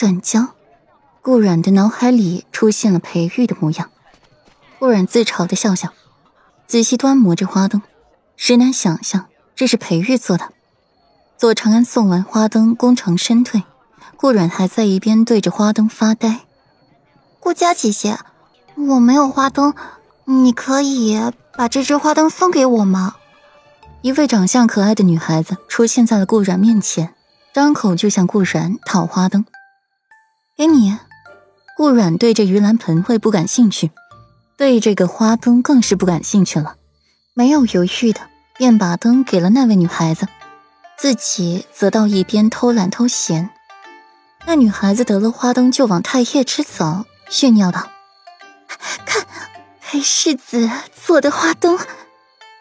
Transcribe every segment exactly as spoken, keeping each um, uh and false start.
转交。顾阮的脑海里出现了裴玉的模样。顾阮自嘲地笑笑，仔细端摩着花灯，实难想象这是裴玉做的。左长安送完花灯，功成身退，顾阮还在一边对着花灯发呆。顾家姐姐，我没有花灯，你可以把这只花灯送给我吗？一位长相可爱的女孩子出现在了顾阮面前，张口就向顾阮讨花灯。给你。顾阮对这盂兰盆会不感兴趣，对这个花灯更是不感兴趣了，没有犹豫的便把灯给了那位女孩子，自己则到一边偷懒偷闲。那女孩子得了花灯就往太液吃走，炫耀道：看，裴世子做的花灯。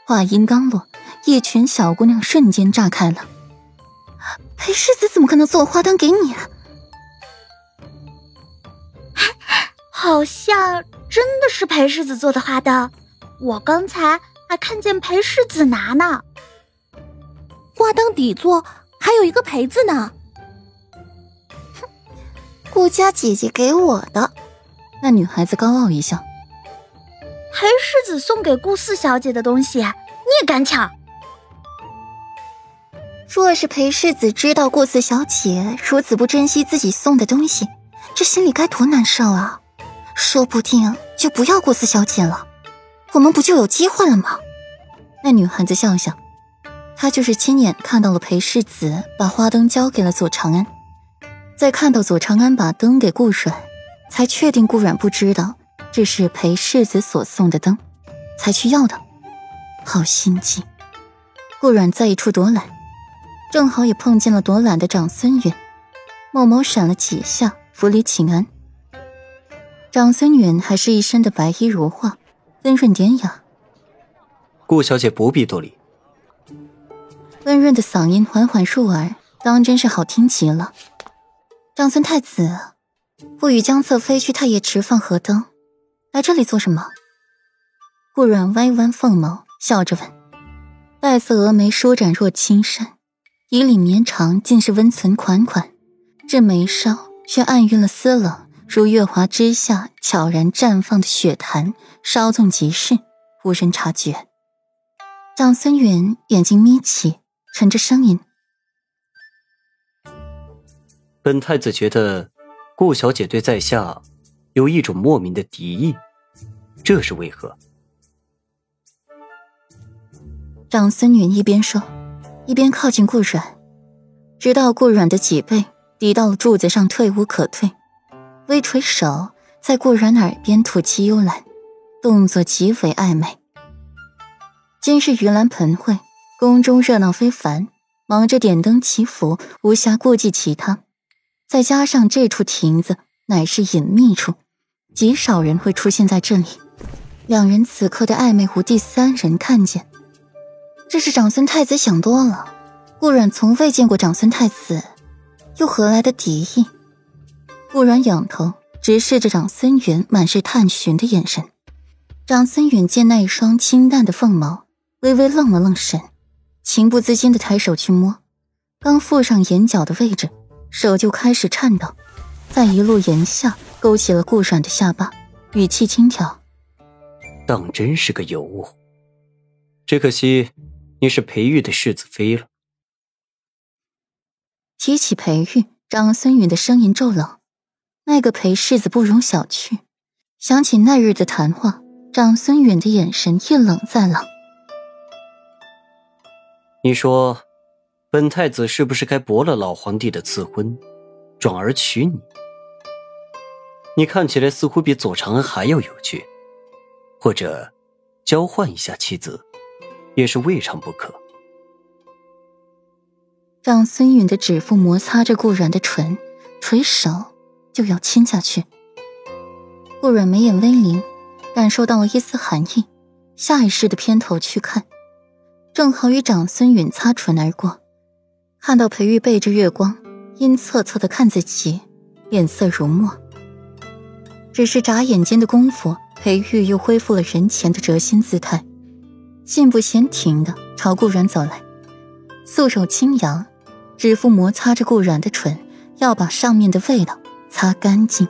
话音刚落，一群小姑娘瞬间炸开了。裴世子怎么可能做花灯给你啊？好像真的是裴世子做的花灯，我刚才还看见裴世子拿呢。花灯底座还有一个裴字呢。顾家姐姐给我的。那女孩子高傲一笑。裴世子送给顾四小姐的东西，你也敢抢？若是裴世子知道顾四小姐如此不珍惜自己送的东西，这心里该多难受啊！说不定就不要顾四小姐了，我们不就有机会了吗？那女孩子笑笑，她就是亲眼看到了裴世子把花灯交给了左长安，再看到左长安把灯给顾阮，才确定顾阮不知道这是裴世子所送的灯，才去要的。好心机！顾阮在一处躲懒，正好也碰见了躲懒的长孙远。某某闪了几下，府里请安。长孙远还是一身的白衣如画，温润典雅。顾小姐不必多礼。温润的嗓音缓缓入耳，当真是好听极了。长孙太子不与江侧妃去太液池放河灯，来这里做什么？顾阮歪弯凤眸，笑着问，黛色峨眉舒展若青山，以里绵长，尽是温存款款，这眉梢却暗蕴了丝冷，如月华之下悄然绽放的雪潭，稍纵即逝，无人察觉。长孙远眼睛眯起，沉着声音：本太子觉得顾小姐对在下有一种莫名的敌意，这是为何？长孙远一边说，一边靠近顾阮，直到顾阮的脊背抵到了柱子上，退无可退，微垂手在顾阮耳边吐气幽兰，动作极为暧昧。今日盂兰盆会，宫中热闹非凡，忙着点灯祈福，无暇顾忌其他。再加上这处亭子乃是隐秘处，极少人会出现在这里。两人此刻的暧昧无第三人看见。这是长孙太子想多了，顾阮从未见过长孙太子，又何来的敌意？顾阮仰头直视着长孙远满是探寻的眼神，长孙远见那一双清淡的凤眸，微微愣了愣神，情不自禁地抬手去摸，刚附上眼角的位置，手就开始颤抖，在一路沿下勾起了顾阮的下巴，语气轻佻：当真是个尤物，只可惜你是裴玉的世子妃了。提起裴玉，长孙远的声音骤冷，那个裴世子不容小觑。想起那日的谈话，长孙远的眼神一冷再冷。你说本太子是不是该驳了老皇帝的赐婚，转而娶你？你看起来似乎比左长安还要有趣，或者交换一下妻子也是未尝不可。长孙远的指腹摩擦着顾阮的唇，垂手就要亲下去。顾阮眉眼微凝，感受到了一丝寒意，下意识地偏头去看，正好与长孙远擦唇而过，看到裴玉背着月光阴恻恻地看自己，脸色如墨。只是眨眼间的功夫，裴玉又恢复了人前的谪仙姿态，信步闲庭地朝顾阮走来，素手轻扬，指腹摩擦着顾阮的唇，要把上面的味道擦干净。